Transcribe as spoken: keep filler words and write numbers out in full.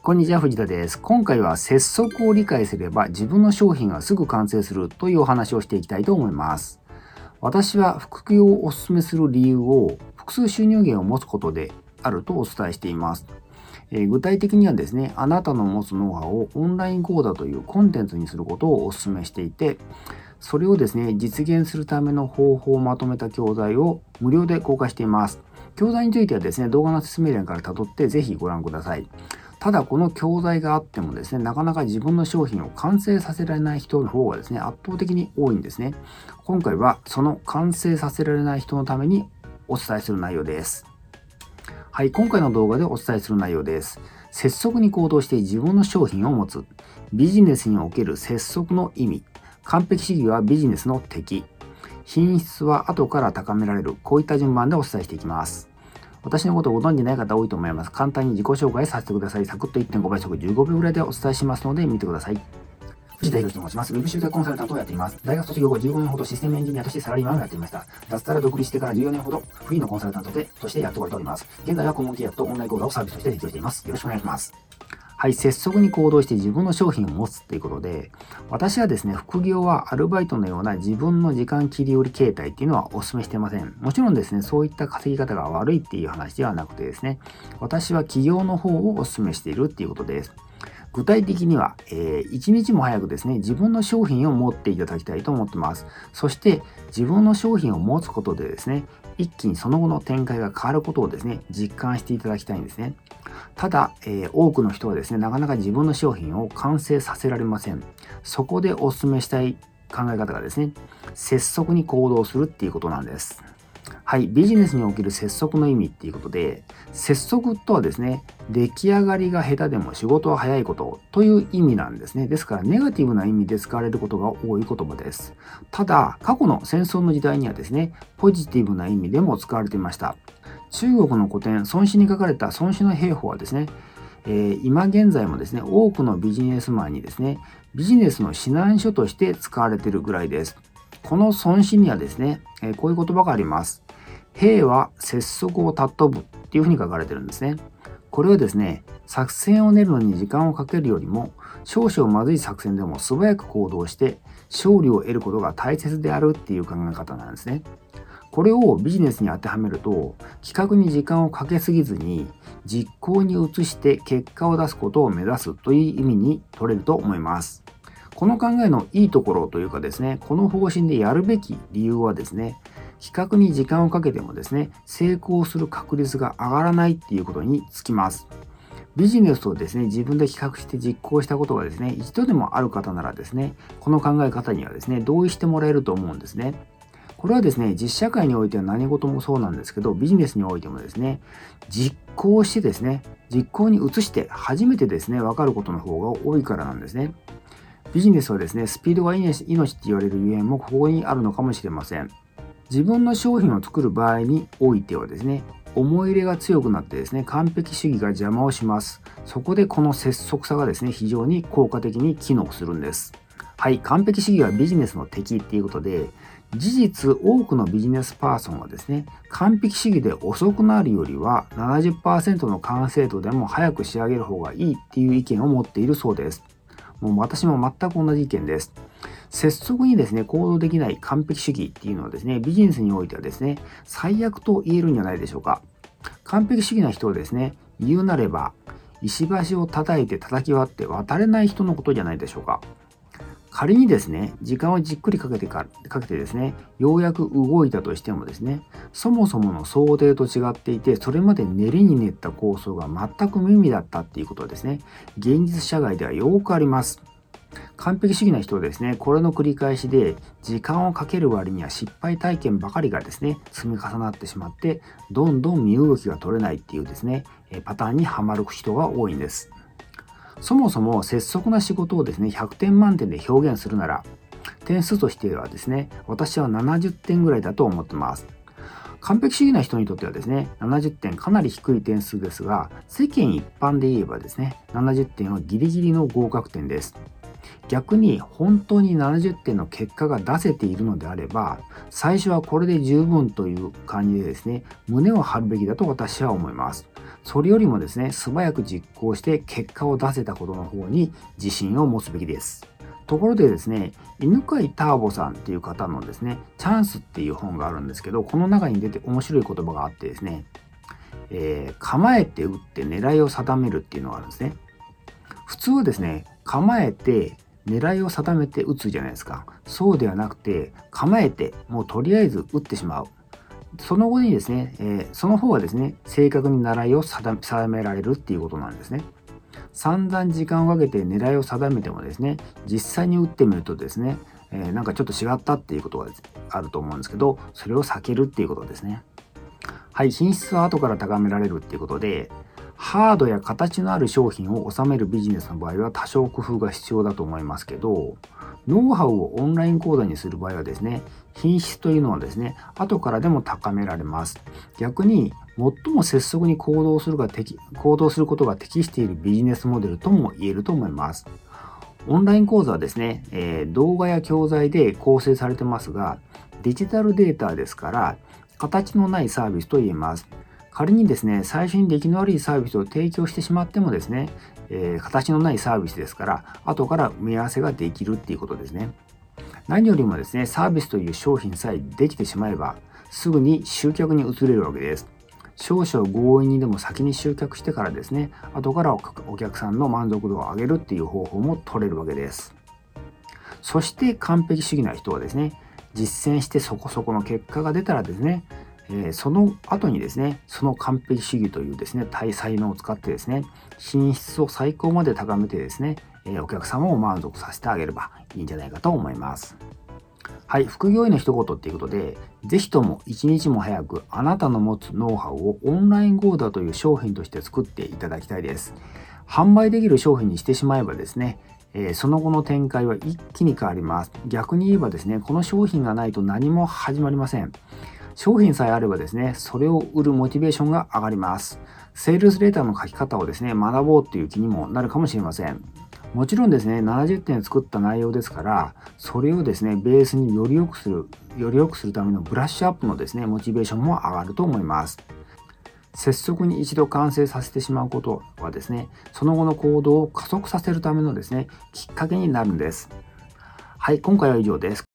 こんにちは、藤田です。今回は節則を理解すれば自分の商品がすぐ完成するというお話をしていきたいと思います。私は副業をお勧めする理由を複数収入源を持つことであるとお伝えしています。えー、具体的にはですね、あなたの持つノウハウをオンライン講座というコンテンツにすることをお勧めしていて、それをですね、実現するための方法をまとめた教材を無料で公開しています。教材についてはですね、動画の説明欄から辿ってぜひご覧ください。ただ、この教材があってもですね、なかなか自分の商品を完成させられない人の方がですね、圧倒的に多いんですね。今回はその完成させられない人のためにお伝えする内容です。はい、今回の動画でお伝えする内容です。節則に行動して自分の商品を持つ。ビジネスにおける節則の意味。完璧主義はビジネスの敵。品質は後から高められる。こういった順番でお伝えしていきます。私のことをご存じない方多いと思います。簡単に自己紹介させてください。サクッと いってんご 倍速じゅうごびょうぐらいでお伝えしますので見てください。藤田博と申します。ウェブ集客コンサルタントをやっています。大学卒業後じゅうごねんほどシステムエンジニアとしてサラリーマンをやっていました。脱サラ独立してからじゅうよねんほどフリーのコンサルタントとしてやっておられております。現在は顧問契約とオンライン講座をサービスとして提供しています。よろしくお願いします。はい、節則に行動して自分の商品を持つということで、私はですね、副業はアルバイトのような自分の時間切り売り形態っていうのはお勧めしてません。もちろんですね、そういった稼ぎ方が悪いっていう話ではなくてですね、私は起業の方をお勧めしているっていうことです。具体的には、えー、一日も早くですね、自分の商品を持っていただきたいと思ってます。そして、自分の商品を持つことでですね、一気にその後の展開が変わることをですね、実感していただきたいんですね。ただ、えー、多くの人はですね、なかなか自分の商品を完成させられません。そこでお勧めしたい考え方がですね、節則に行動するっていうことなんです。はい、ビジネスにおける節則の意味っていうことで、節則とはですね、出来上がりが下手でも仕事は早いことという意味なんですね。ですから、ネガティブな意味で使われることが多い言葉です。ただ、過去の戦争の時代にはですね、ポジティブな意味でも使われていました。中国の古典、孫子に書かれた孫子の兵法はですね、えー、今現在もですね、多くのビジネスマンにですね、ビジネスの指南書として使われているぐらいです。この孫子にはですね、えー、こういう言葉があります。兵は節則を尊ぶっていうふうに書かれてるんですね。これはですね、作戦を練るのに時間をかけるよりも、少々まずい作戦でも素早く行動して勝利を得ることが大切であるっていう考え方なんですね。これをビジネスに当てはめると、企画に時間をかけすぎずに実行に移して結果を出すことを目指すという意味に取れると思います。この考えのいいところというかですね、この方針でやるべき理由はですね、企画に時間をかけてもですね、成功する確率が上がらないっていうことにつきます。ビジネスをですね、自分で企画して実行したことがですね、一度でもある方ならですね、この考え方にはですね、同意してもらえると思うんですね。これはですね、実社会においては何事もそうなんですけど、ビジネスにおいてもですね、実行してですね、実行に移して初めてですね、分かることの方が多いからなんですね。ビジネスはですね、スピードが命って言われるゆえんもここにあるのかもしれません。自分の商品を作る場合においてはですね、思い入れが強くなってですね、完璧主義が邪魔をします。そこでこの節則さがですね、非常に効果的に機能するんです。はい、完璧主義はビジネスの敵っていうことで、事実多くのビジネスパーソンはですね、完璧主義で遅くなるよりは ななじゅっパーセント の完成度でも早く仕上げる方がいいっていう意見を持っているそうです。もう私も全く同じ意見です。節則にですね、行動できない完璧主義っていうのはですね、ビジネスにおいてはですね、最悪と言えるんじゃないでしょうか。完璧主義な人をですね、言うなれば、石橋を叩いて叩き割って渡れない人のことじゃないでしょうか。仮にですね、時間をじっくりかけてか、かけてですね、ようやく動いたとしてもですね、そもそもの想定と違っていて、それまで練りに練った構想が全く無意味だったっていうことはですね、現実社会ではよくあります。完璧主義な人はですね、これの繰り返しで、時間をかける割には失敗体験ばかりがですね、積み重なってしまって、どんどん身動きが取れないっていうですね、パターンにはまる人が多いんです。そもそも節則な仕事をですね、ひゃくてん満点で表現するなら、点数としてはですね、私はななじゅってんぐらいだと思ってます。完璧主義な人にとってはですね、ななじゅってんかなり低い点数ですが、世間一般で言えばですね、ななじゅってんはギリギリの合格点です。逆に本当にななじゅってんの結果が出せているのであれば、最初はこれで十分という感じでですね、胸を張るべきだと私は思います。それよりもですね、素早く実行して結果を出せたことの方に自信を持つべきです。ところでですね、犬飼ターボさんっていう方のですね、チャンスっていう本があるんですけど、この中に出て面白い言葉があってですね、えー、構えて打って狙いを定めるっていうのがあるんですね。普通はですね、構えて狙いを定めて打つじゃないですか。そうではなくて、構えてもうとりあえず打ってしまう。その後にですね、えー、その方がですね、正確に狙いを定められるっていうことなんですね。散々時間をかけて狙いを定めてもですね、実際に打ってみるとですね、えー、なんかちょっと違ったっていうことがあると思うんですけど、それを避けるっていうことですね。はい、品質は後から高められるっていうことで、ハードや形のある商品を収めるビジネスの場合は多少工夫が必要だと思いますけど、ノウハウをオンライン講座にする場合はですね、品質というのはですね、後からでも高められます。逆に、最も拙速に行動するが適、行動することが適しているビジネスモデルとも言えると思います。オンライン講座はですね、えー、動画や教材で構成されてますが、デジタルデータですから、形のないサービスと言えます。仮にですね、最初に出来の悪いサービスを提供してしまってもですね、えー、形のないサービスですから、後から埋め合わせができるっていうことですね。何よりもですね、サービスという商品さえできてしまえば、すぐに集客に移れるわけです。少々強引にでも先に集客してからですね、後からお客さんの満足度を上げるっていう方法も取れるわけです。そして完璧主義な人はですね、実践してそこそこの結果が出たらですね、えー、その後にですね、その完璧主義というですね、大才能を使ってですね、品質を最高まで高めてですね、えー、お客様を満足させてあげればいいんじゃないかと思います。はい、副業への一言っていうことで、ぜひとも一日も早くあなたの持つノウハウをオンライン講座という商品として作っていただきたいです。販売できる商品にしてしまえばですね、えー、その後の展開は一気に変わります。逆に言えばですね、この商品がないと何も始まりません。商品さえあればですね、それを売るモチベーションが上がります。セールスレターの書き方をですね、学ぼうという気にもなるかもしれません。もちろんですね、ななじゅってん作った内容ですから、それをですね、ベースにより良くする、より良くするためのブラッシュアップのですね、モチベーションも上がると思います。拙速に一度完成させてしまうことはですね、その後の行動を加速させるためのですね、きっかけになるんです。はい、今回は以上です。